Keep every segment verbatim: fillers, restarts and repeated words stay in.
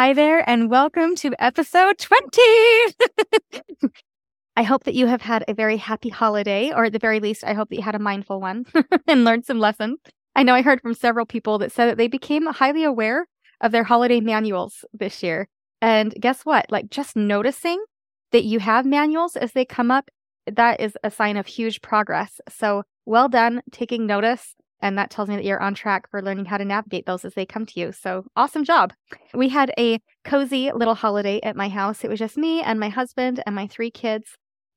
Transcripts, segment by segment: Hi there, and welcome to episode twenty. I hope that you have had a very happy holiday, or at the very least, I hope that you had a mindful one and learned some lessons. I know I heard from several people that said that they became highly aware of their holiday manuals this year. And guess what? Like, just noticing that you have manuals as they come up, that is a sign of huge progress. So well done taking notice. And that tells me that you're on track for learning how to navigate those as they come to you. So awesome job. We had a cozy little holiday at my house. It was just me and my husband and my three kids.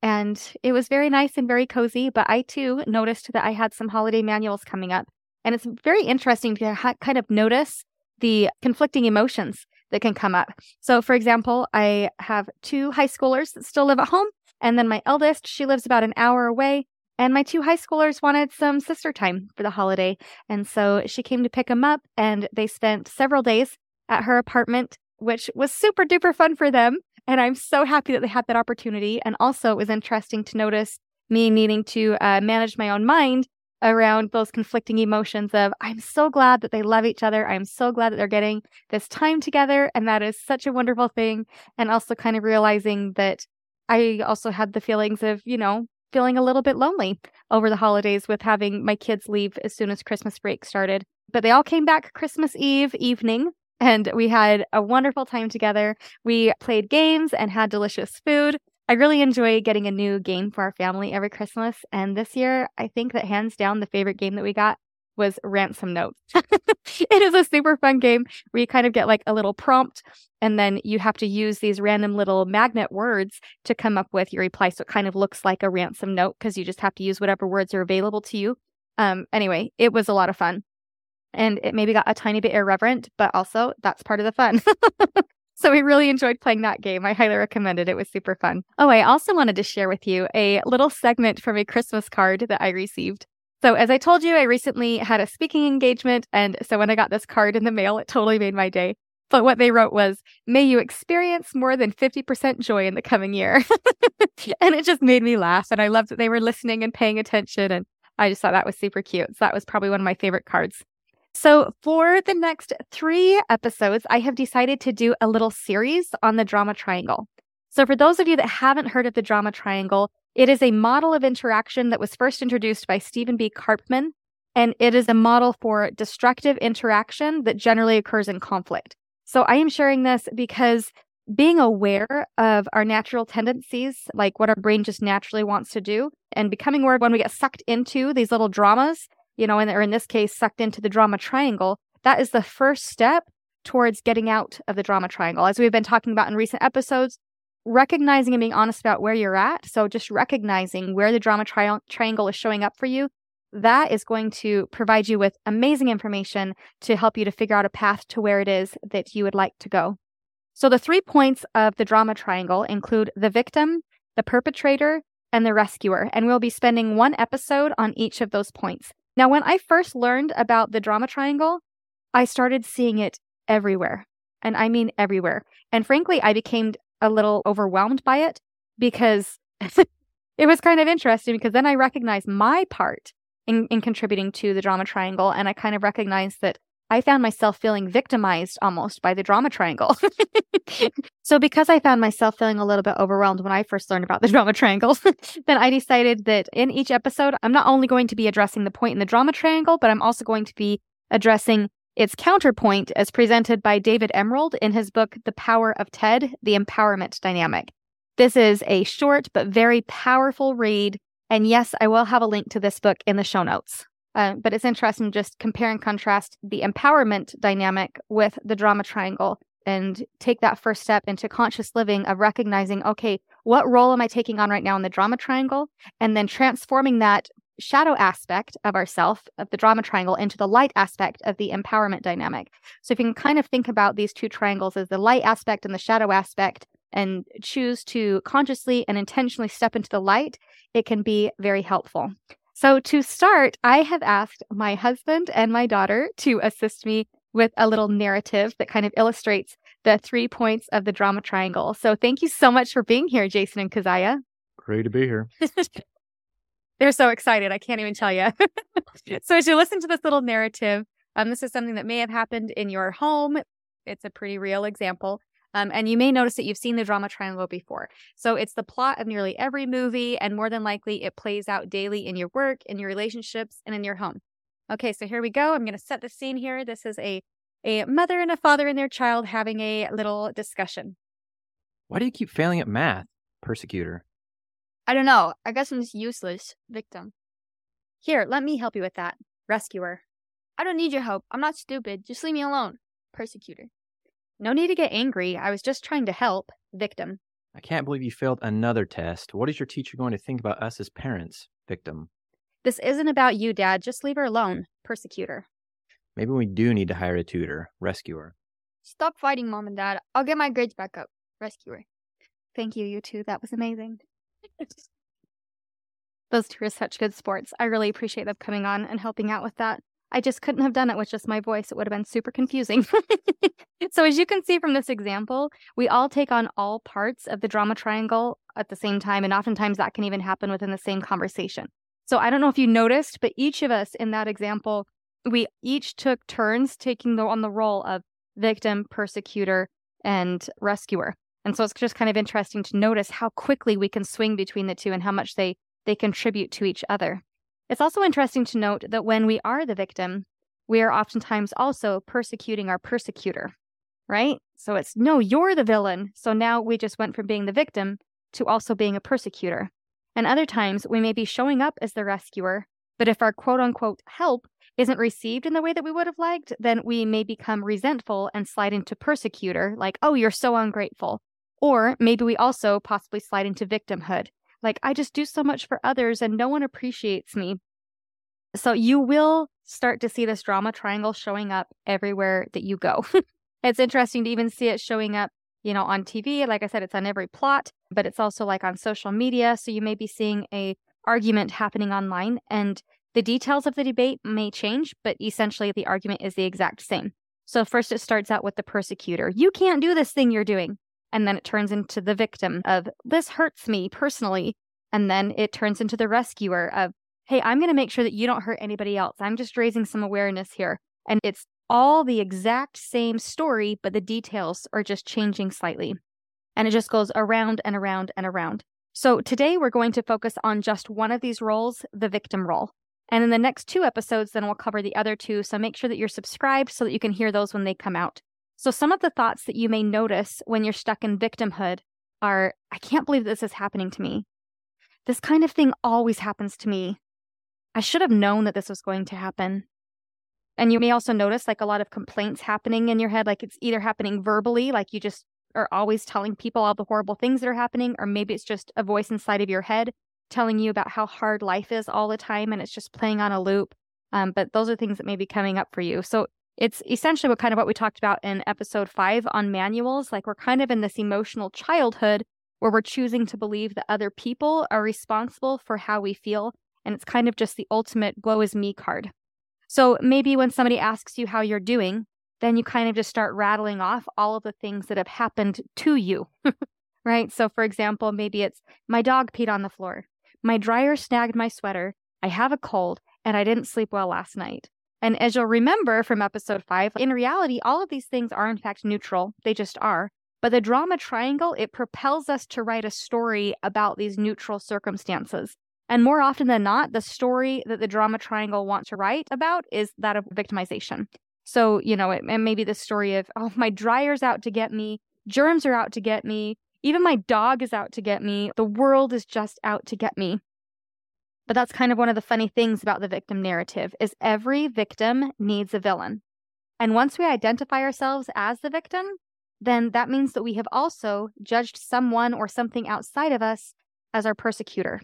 And it was very nice and very cozy. But I too noticed that I had some holiday manuals coming up. And it's very interesting to ha- kind of notice the conflicting emotions that can come up. So for example, I have two high schoolers that still live at home. And then my eldest, she lives about an hour away. And my two high schoolers wanted some sister time for the holiday. And so she came to pick them up, and they spent several days at her apartment, which was super duper fun for them. And I'm so happy that they had that opportunity. And also it was interesting to notice me needing to uh, manage my own mind around those conflicting emotions of, I'm so glad that they love each other. I'm so glad that they're getting this time together. And that is such a wonderful thing. And also kind of realizing that I also had the feelings of, you know, feeling a little bit lonely over the holidays with having my kids leave as soon as Christmas break started. But they all came back Christmas Eve evening, and we had a wonderful time together. We played games and had delicious food. I really enjoy getting a new game for our family every Christmas. And this year, I think that hands down, the favorite game that we got was Ransom Notes. It is a super fun game where you kind of get like a little prompt, and then you have to use these random little magnet words to come up with your reply. So it kind of looks like a ransom note because you just have to use whatever words are available to you. Um, anyway, it was a lot of fun, and it maybe got a tiny bit irreverent, but also that's part of the fun. So we really enjoyed playing that game. I highly recommend it. It was super fun. Oh, I also wanted to share with you a little segment from a Christmas card that I received. So as I told you, I recently had a speaking engagement, and so when I got this card in the mail, it totally made my day. But what they wrote was, may you experience more than fifty percent joy in the coming year. And it just made me laugh, and I loved that they were listening and paying attention, and I just thought that was super cute. So that was probably one of my favorite cards. So for the next three episodes, I have decided to do a little series on the Drama Triangle. So for those of you that haven't heard of the Drama Triangle, it is a model of interaction that was first introduced by Stephen B. Karpman, and it is a model for destructive interaction that generally occurs in conflict. So I am sharing this because being aware of our natural tendencies, like what our brain just naturally wants to do, and becoming aware when we get sucked into these little dramas, you know, and or in this case, sucked into the drama triangle, that is the first step towards getting out of the drama triangle. As we've been talking about in recent episodes, recognizing and being honest about where you're at. So just recognizing where the drama tri- triangle is showing up for you, that is going to provide you with amazing information to help you to figure out a path to where it is that you would like to go. So the three points of the drama triangle include the victim, the perpetrator, and the rescuer. And we'll be spending one episode on each of those points. Now, when I first learned about the drama triangle, I started seeing it everywhere. And I mean everywhere. And frankly, I became a little overwhelmed by it because it was kind of interesting because then I recognized my part in, in contributing to the drama triangle. And I kind of recognized that I found myself feeling victimized almost by the drama triangle. So because I found myself feeling a little bit overwhelmed when I first learned about the drama triangle, then I decided that in each episode, I'm not only going to be addressing the point in the drama triangle, but I'm also going to be addressing its counterpoint as presented by David Emerald in his book, The Power of TED, The Empowerment Dynamic. This is a short but very powerful read. And yes, I will have a link to this book in the show notes. Uh, but it's interesting to just compare and contrast the empowerment dynamic with the drama triangle and take that first step into conscious living of recognizing, okay, what role am I taking on right now in the drama triangle? And then transforming that shadow aspect of ourself, of the drama triangle, into the light aspect of the empowerment dynamic. So if you can kind of think about these two triangles as the light aspect and the shadow aspect and choose to consciously and intentionally step into the light, it can be very helpful. So to start, I have asked my husband and my daughter to assist me with a little narrative that kind of illustrates the three points of the drama triangle. So thank you so much for being here, Jason and Keziah. Great to be here. They're so excited. I can't even tell you. So as you listen to this little narrative, um, this is something that may have happened in your home. it's a pretty real example. Um, and you may notice that you've seen the drama triangle before. So it's the plot of nearly every movie, and more than likely it plays out daily in your work, in your relationships, and in your home. Okay, so here we go. I'm going to set the scene here. This is a, a mother and a father and their child having a little discussion. Why do you keep failing at math, persecutor? I don't know. I guess I'm just useless, victim. Here, let me help you with that, rescuer. I don't need your help. I'm not stupid. Just leave me alone, persecutor. No need to get angry. I was just trying to help, victim. I can't believe you failed another test. What is your teacher going to think about us as parents, victim? This isn't about you, Dad. Just leave her alone, persecutor. Maybe we do need to hire a tutor, rescuer. Stop fighting, Mom and Dad. I'll get my grades back up, rescuer. Thank you, you two. That was amazing. Those two are such good sports. I really appreciate them coming on and helping out with that. I just couldn't have done it with just my voice. It would have been super confusing. So as you can see from this example, we all take on all parts of the drama triangle at the same time. And oftentimes that can even happen within the same conversation. So I don't know if you noticed, but each of us in that example, we each took turns taking the, on the role of victim, persecutor, and rescuer. And so it's just kind of interesting to notice how quickly we can swing between the two and how much they, they contribute to each other. It's also interesting to note that when we are the victim, we are oftentimes also persecuting our persecutor, right? So it's, no, you're the villain. So now we just went from being the victim to also being a persecutor. And other times we may be showing up as the rescuer, but if our quote unquote help isn't received in the way that we would have liked, then we may become resentful and slide into persecutor, like, oh, you're so ungrateful. Or maybe we also possibly slide into victimhood. Like, I just do so much for others and no one appreciates me. So you will start to see this drama triangle showing up everywhere that you go. It's interesting to even see it showing up, you know, on T V. Like I said, it's on every plot, but it's also like on social media. So you may be seeing a argument happening online and the details of the debate may change, but essentially the argument is the exact same. So first it starts out with the persecutor. You can't do this thing you're doing. And then it turns into the victim of, this hurts me personally. And then it turns into the rescuer of, hey, I'm going to make sure that you don't hurt anybody else. I'm just raising some awareness here. And it's all the exact same story, but the details are just changing slightly. And it just goes around and around and around. So today we're going to focus on just one of these roles, the victim role. And in the next two episodes, then we'll cover the other two. So make sure that you're subscribed so that you can hear those when they come out. So some of the thoughts that you may notice when you're stuck in victimhood are, I can't believe this is happening to me. This kind of thing always happens to me. I should have known that this was going to happen. And you may also notice like a lot of complaints happening in your head, like it's either happening verbally, like you just are always telling people all the horrible things that are happening, or maybe it's just a voice inside of your head telling you about how hard life is all the time and it's just playing on a loop. Um, but those are things that may be coming up for you. So it's essentially what kind of what we talked about in episode five on manuals. Like we're kind of in this emotional childhood where we're choosing to believe that other people are responsible for how we feel. And it's kind of just the ultimate woe is me card. So maybe when somebody asks you how you're doing, then you kind of just start rattling off all of the things that have happened to you, right? So for example, maybe it's my dog peed on the floor. My dryer snagged my sweater. I have a cold and I didn't sleep well last night. And as you'll remember from episode five, in reality, all of these things are in fact neutral. They just are. But the drama triangle, it propels us to write a story about these neutral circumstances. And more often than not, the story that the drama triangle wants to write about is that of victimization. So, you know, it, it may be the story of, oh, my dryer's out to get me. Germs are out to get me. Even my dog is out to get me. The world is just out to get me. But that's kind of one of the funny things about the victim narrative is every victim needs a villain. And once we identify ourselves as the victim, then that means that we have also judged someone or something outside of us as our persecutor,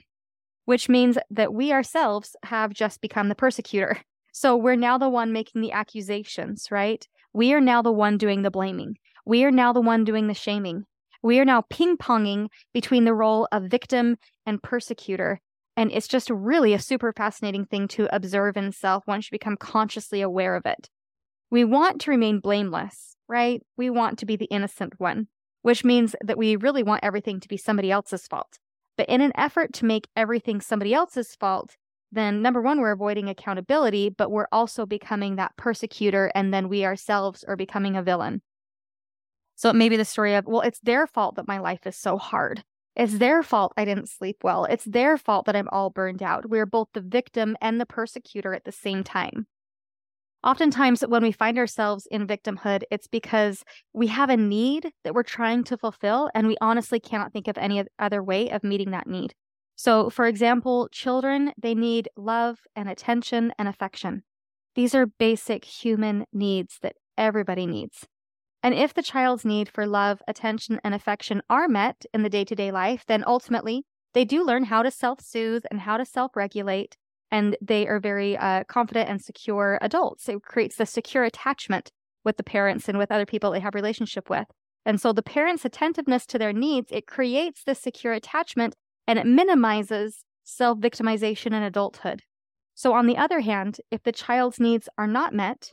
which means that we ourselves have just become the persecutor. So we're now the one making the accusations, right? We are now the one doing the blaming. We are now the one doing the shaming. We are now ping-ponging between the role of victim and persecutor. And it's just really a super fascinating thing to observe in self once you become consciously aware of it. We want to remain blameless, right? We want to be the innocent one, which means that we really want everything to be somebody else's fault. But in an effort to make everything somebody else's fault, then number one, we're avoiding accountability, but we're also becoming that persecutor, and then we ourselves are becoming a villain. So it may be the story of, well, it's their fault that my life is so hard. It's their fault I didn't sleep well. It's their fault that I'm all burned out. We're both the victim and the persecutor at the same time. Oftentimes, when we find ourselves in victimhood, it's because we have a need that we're trying to fulfill, and we honestly cannot think of any other way of meeting that need. So, for example, children, they need love and attention and affection. These are basic human needs that everybody needs. And if the child's need for love, attention, and affection are met in the day-to-day life, then ultimately they do learn how to self-soothe and how to self-regulate. And they are very uh, confident and secure adults. It creates this secure attachment with the parents and with other people they have relationship with. And so the parents' attentiveness to their needs, it creates this secure attachment, and it minimizes self-victimization in adulthood. So on the other hand, if the child's needs are not met,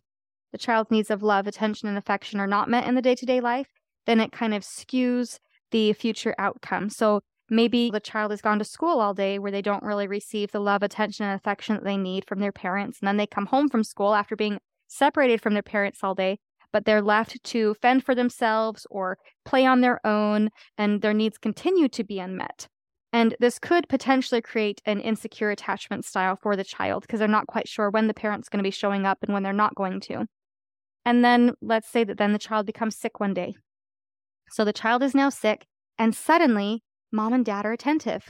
the child's needs of love, attention, and affection are not met in the day-to-day life, then it kind of skews the future outcome. So maybe the child has gone to school all day where they don't really receive the love, attention, and affection that they need from their parents. And then they come home from school after being separated from their parents all day, but they're left to fend for themselves or play on their own, and their needs continue to be unmet. And this could potentially create an insecure attachment style for the child because they're not quite sure when the parent's going to be showing up and when they're not going to. And then let's say that then the child becomes sick one day. So the child is now sick, and suddenly mom and dad are attentive.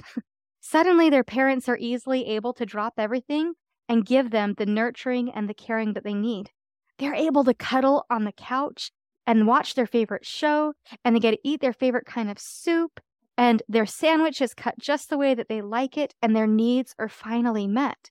Suddenly, their parents are easily able to drop everything and give them the nurturing and the caring that they need. They're able to cuddle on the couch and watch their favorite show, and they get to eat their favorite kind of soup, and their sandwich is cut just the way that they like it, and their needs are finally met.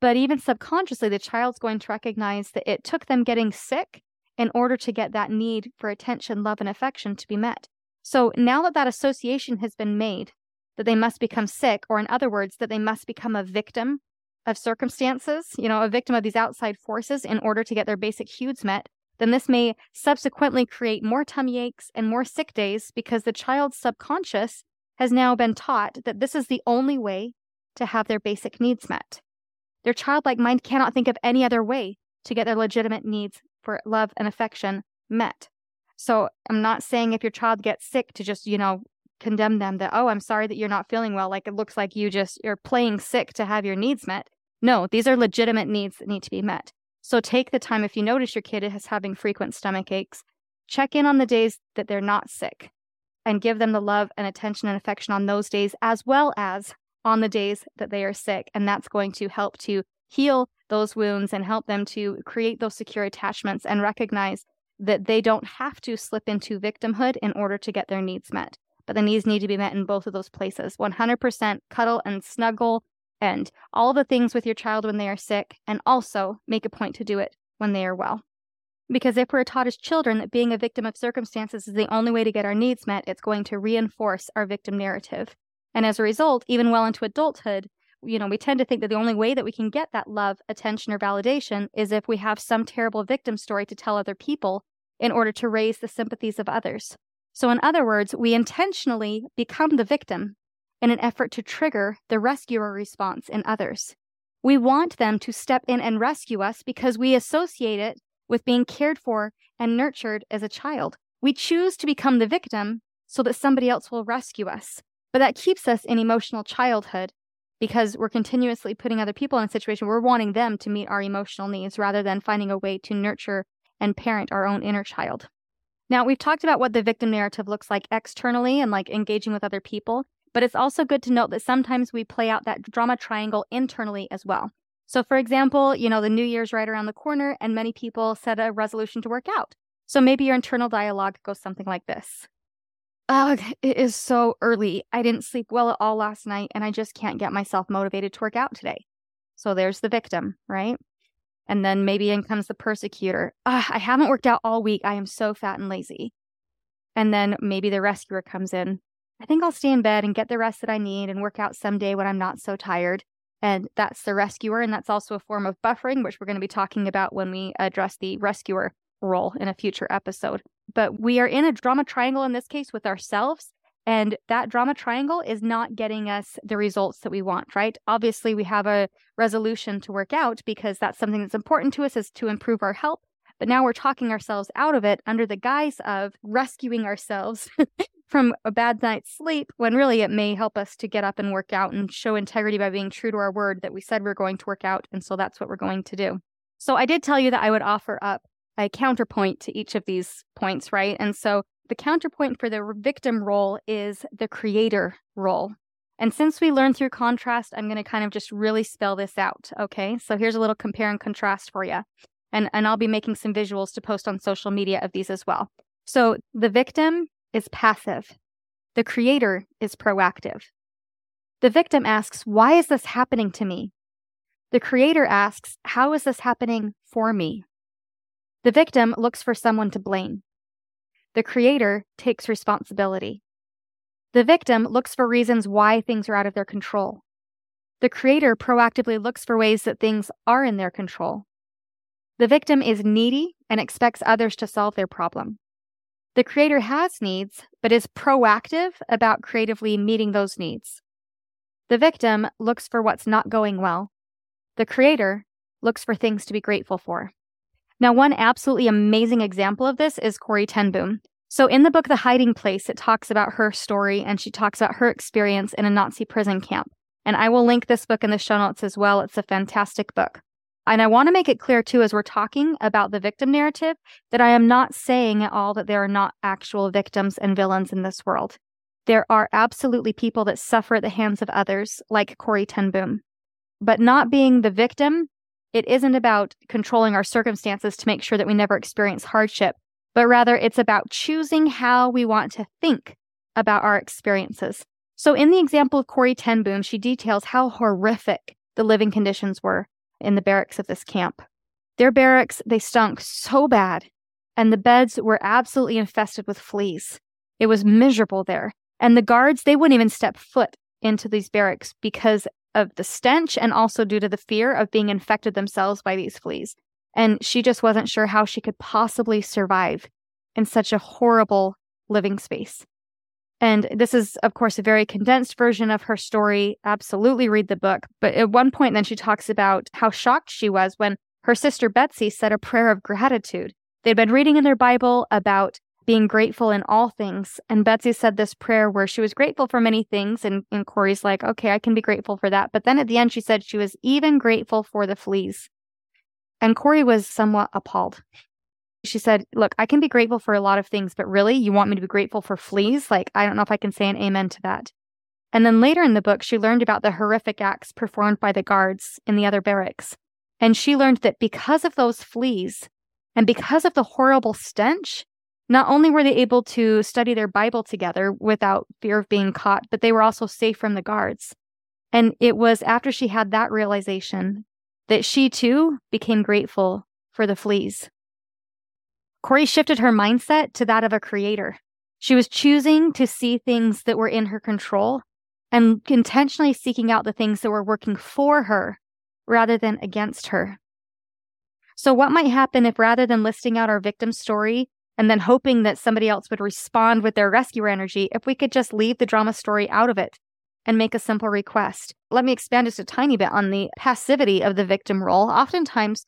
But even subconsciously, the child's going to recognize that it took them getting sick in order to get that need for attention, love, and affection to be met. So now that that association has been made, that they must become sick, or in other words, that they must become a victim of circumstances, you know, a victim of these outside forces in order to get their basic needs met, then this may subsequently create more tummy aches and more sick days because the child's subconscious has now been taught that this is the only way to have their basic needs met. Their childlike mind cannot think of any other way to get their legitimate needs for love and affection met. So I'm not saying if your child gets sick to just, you know, condemn them that, oh, I'm sorry that you're not feeling well. Like, it looks like you just, you're playing sick to have your needs met. No, these are legitimate needs that need to be met. So take the time, if you notice your kid is having frequent stomach aches, check in on the days that they're not sick and give them the love and attention and affection on those days, as well as on the days that they are sick. And that's going to help to heal those wounds and help them to create those secure attachments and recognize that they don't have to slip into victimhood in order to get their needs met. But the needs need to be met in both of those places. one hundred percent cuddle and snuggle and all the things with your child when they are sick, and also make a point to do it when they are well. Because if we're taught as children that being a victim of circumstances is the only way to get our needs met, it's going to reinforce our victim narrative. And as a result, even well into adulthood, you know, we tend to think that the only way that we can get that love, attention, or validation is if we have some terrible victim story to tell other people in order to raise the sympathies of others. So in other words, we intentionally become the victim in an effort to trigger the rescuer response in others. We want them to step in and rescue us because we associate it with being cared for and nurtured as a child. We choose to become the victim so that somebody else will rescue us. But that keeps us in emotional childhood, because we're continuously putting other people in a situation where we're wanting them to meet our emotional needs rather than finding a way to nurture and parent our own inner child. Now, we've talked about what the victim narrative looks like externally and like engaging with other people, but it's also good to note that sometimes we play out that drama triangle internally as well. So for example, you know, the New Year's right around the corner and many people set a resolution to work out. So maybe your internal dialogue goes something like this. Oh, it is so early. I didn't sleep well at all last night, and I just can't get myself motivated to work out today. So there's the victim, right? And then maybe in comes the persecutor. Oh, I haven't worked out all week. I am so fat and lazy. And then maybe the rescuer comes in. I think I'll stay in bed and get the rest that I need and work out someday when I'm not so tired. And that's the rescuer, and that's also a form of buffering, which we're going to be talking about when we address the rescuer role in a future episode. But we are in a drama triangle in this case with ourselves, and that drama triangle is not getting us the results that we want, right? Obviously, we have a resolution to work out because that's something that's important to us, is to improve our health. But now we're talking ourselves out of it under the guise of rescuing ourselves from a bad night's sleep, when really it may help us to get up and work out and show integrity by being true to our word that we said we're going to work out. And so that's what we're going to do. So I did tell you that I would offer up a counterpoint to each of these points, right? And so the counterpoint for the victim role is the creator role. And since we learn through contrast, I'm going to kind of just really spell this out, okay? So here's a little compare and contrast for you. And, and I'll be making some visuals to post on social media of these as well. So the victim is passive. The creator is proactive. The victim asks, why is this happening to me? The creator asks, how is this happening for me? The victim looks for someone to blame. The creator takes responsibility. The victim looks for reasons why things are out of their control. The creator proactively looks for ways that things are in their control. The victim is needy and expects others to solve their problem. The creator has needs, but is proactive about creatively meeting those needs. The victim looks for what's not going well. The creator looks for things to be grateful for. Now, one absolutely amazing example of this is Corrie Ten Boom. So in the book, The Hiding Place, it talks about her story and she talks about her experience in a Nazi prison camp. And I will link this book in the show notes as well. It's a fantastic book. And I want to make it clear, too, as we're talking about the victim narrative, that I am not saying at all that there are not actual victims and villains in this world. There are absolutely people that suffer at the hands of others, like Corrie Ten Boom. But not being the victim, it isn't about controlling our circumstances to make sure that we never experience hardship, but rather it's about choosing how we want to think about our experiences. So in the example of Corrie Ten Boom, she details how horrific the living conditions were in the barracks of this camp. Their barracks, they stunk so bad, and the beds were absolutely infested with fleas. It was miserable there. And the guards, they wouldn't even step foot into these barracks because of the stench and also due to the fear of being infected themselves by these fleas. And she just wasn't sure how she could possibly survive in such a horrible living space. And this is, of course, a very condensed version of her story. Absolutely read the book. But at one point, then she talks about how shocked she was when her sister Betsy said a prayer of gratitude. They'd been reading in their Bible about being grateful in all things. And Betsy said this prayer where she was grateful for many things. And, and Corey's like, okay, I can be grateful for that. But then at the end, she said she was even grateful for the fleas. And Corey was somewhat appalled. She said, look, I can be grateful for a lot of things, but really, you want me to be grateful for fleas? Like, I don't know if I can say an amen to that. And then later in the book, she learned about the horrific acts performed by the guards in the other barracks. And she learned that because of those fleas and because of the horrible stench, not only were they able to study their Bible together without fear of being caught, but they were also safe from the guards. And it was after she had that realization that she too became grateful for the fleas. Corey shifted her mindset to that of a creator. She was choosing to see things that were in her control and intentionally seeking out the things that were working for her rather than against her. So what might happen if rather than listing out our victim story and then hoping that somebody else would respond with their rescuer energy, if we could just leave the drama story out of it and make a simple request? Let me expand just a tiny bit on the passivity of the victim role. Oftentimes,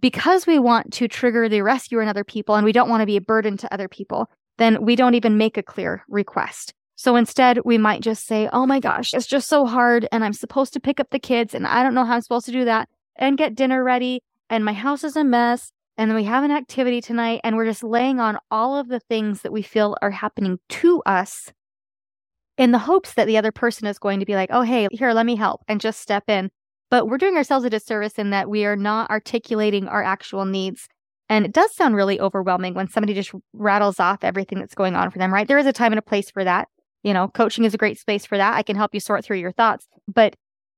because we want to trigger the rescuer in other people and we don't want to be a burden to other people, then we don't even make a clear request. So instead, we might just say, oh my gosh, it's just so hard and I'm supposed to pick up the kids and I don't know how I'm supposed to do that and get dinner ready and my house is a mess and then we have an activity tonight and we're just laying on all of the things that we feel are happening to us in the hopes that the other person is going to be like, oh, hey, here, let me help and just step in. But we're doing ourselves a disservice in that we are not articulating our actual needs. And it does sound really overwhelming when somebody just rattles off everything that's going on for them, right? There is a time and a place for that. You know, coaching is a great space for that. I can help you sort through your thoughts. But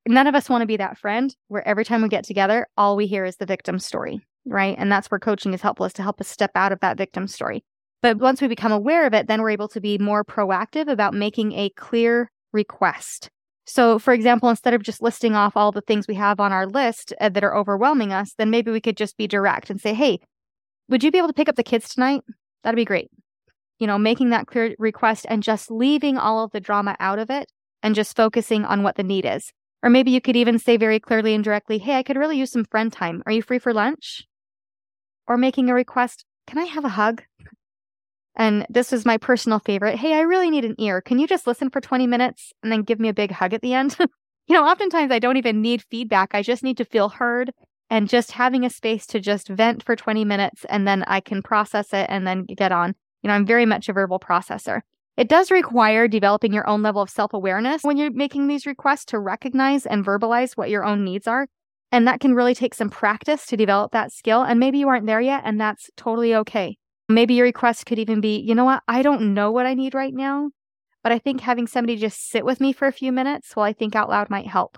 none of us want to be that friend where every time we get together, all we hear is the victim story, right? And that's where coaching is helpful, is to help us step out of that victim story. But once we become aware of it, then we're able to be more proactive about making a clear request. So, for example, instead of just listing off all the things we have on our list uh, that are overwhelming us, then maybe we could just be direct and say, hey, would you be able to pick up the kids tonight? That'd be great. You know, making that clear request and just leaving all of the drama out of it and just focusing on what the need is. Or maybe you could even say very clearly and directly, hey, I could really use some friend time. Are you free for lunch? or making a request, can I have a hug? And this was my personal favorite. Hey, I really need an ear. Can you just listen for twenty minutes and then give me a big hug at the end? You know, oftentimes I don't even need feedback. I just need to feel heard, and just having a space to just vent for twenty minutes, and then I can process it and then get on. You know, I'm very much a verbal processor. It does require developing your own level of self-awareness when you're making these requests to recognize and verbalize what your own needs are. And that can really take some practice to develop that skill. And maybe you aren't there yet, and that's totally okay. Maybe your request could even be, you know what, I don't know what I need right now, but I think having somebody just sit with me for a few minutes while I think out loud might help.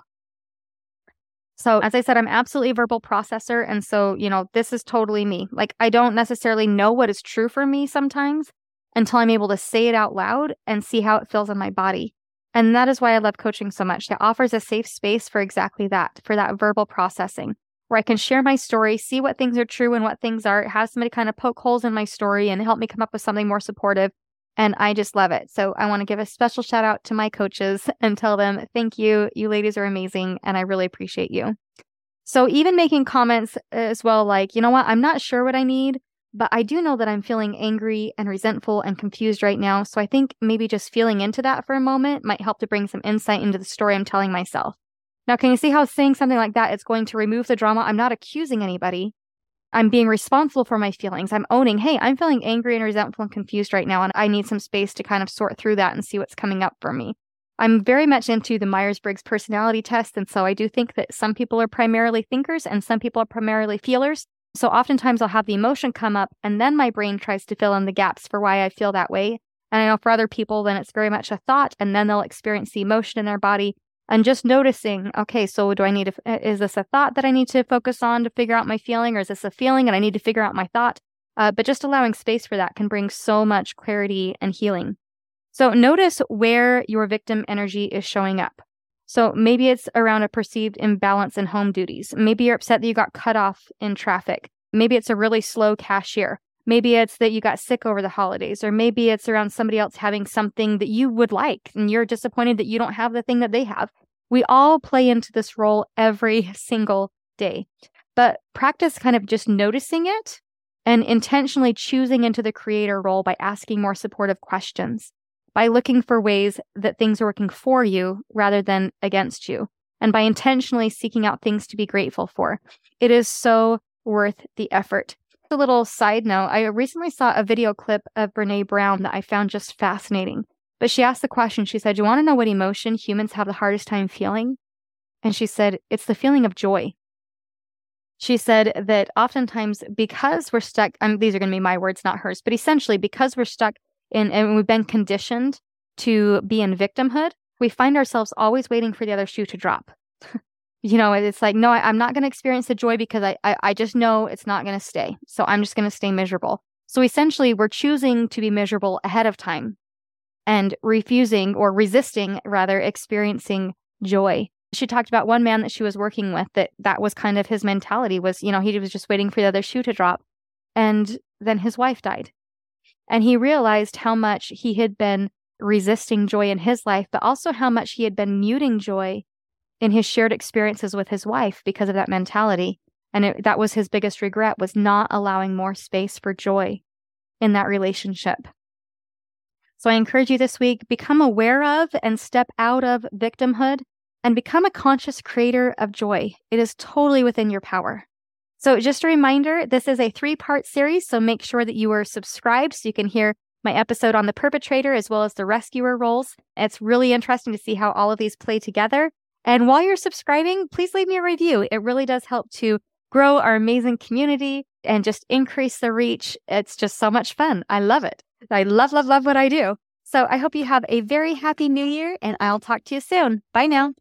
So as I said, I'm absolutely a verbal processor. And so, you know, this is totally me. Like, I don't necessarily know what is true for me sometimes until I'm able to say it out loud and see how it feels in my body. And that is why I love coaching so much. It offers a safe space for exactly that, for that verbal processing, where I can share my story, see what things are true and what things aren't, have somebody kind of poke holes in my story and help me come up with something more supportive. And I just love it. So I want to give a special shout out to my coaches and tell them, thank you. You ladies are amazing. And I really appreciate you. So even making comments as well, like, you know what, I'm not sure what I need, but I do know that I'm feeling angry and resentful and confused right now. So I think maybe just feeling into that for a moment might help to bring some insight into the story I'm telling myself. Now, can you see how saying something like that is going to remove the drama? I'm not accusing anybody. I'm being responsible for my feelings. I'm owning, hey, I'm feeling angry and resentful and confused right now, and I need some space to kind of sort through that and see what's coming up for me. I'm very much into the Myers-Briggs personality test, and so I do think that some people are primarily thinkers and some people are primarily feelers. So oftentimes I'll have the emotion come up, and then my brain tries to fill in the gaps for why I feel that way. And I know for other people, then it's very much a thought, and then they'll experience the emotion in their body. And just noticing, okay, so do I need to, is this a thought that I need to focus on to figure out my feeling, or is this a feeling and I need to figure out my thought? Uh, but just allowing space for that can bring so much clarity and healing. So notice where your victim energy is showing up. So maybe it's around a perceived imbalance in home duties. Maybe you're upset that you got cut off in traffic. Maybe it's a really slow cashier. Maybe it's that you got sick over the holidays, or maybe it's around somebody else having something that you would like and you're disappointed that you don't have the thing that they have. We all play into this role every single day, but practice kind of just noticing it and intentionally choosing into the creator role by asking more supportive questions, by looking for ways that things are working for you rather than against you, and by intentionally seeking out things to be grateful for. It is so worth the effort. A little side note, I recently saw a video clip of Brené Brown that I found just fascinating. But she asked the question, she said, "Do you want to know what emotion humans have the hardest time feeling?" And she said, "It's the feeling of joy." She said that oftentimes because we're stuck, um, these are going to be my words, not hers, but essentially because we're stuck in, and we've been conditioned to be in victimhood, we find ourselves always waiting for the other shoe to drop. You know, it's like, no, I, I'm not going to experience the joy because I, I, I just know it's not going to stay. So I'm just going to stay miserable. So essentially, we're choosing to be miserable ahead of time and refusing or resisting, rather, experiencing joy. She talked about one man that she was working with that that was kind of his mentality was, you know, he was just waiting for the other shoe to drop. And then his wife died. And he realized how much he had been resisting joy in his life, but also how much he had been muting joy in his shared experiences with his wife because of that mentality. And it, that was his biggest regret, was not allowing more space for joy in that relationship. So I encourage you this week, become aware of and step out of victimhood and become a conscious creator of joy. It is totally within your power. So just a reminder, this is a three-part series, so make sure that you are subscribed so you can hear my episode on the perpetrator as well as the rescuer roles. It's really interesting to see how all of these play together. And while you're subscribing, please leave me a review. It really does help to grow our amazing community and just increase the reach. It's just so much fun. I love it. I love, love, love what I do. So I hope you have a very happy new year, and I'll talk to you soon. Bye now.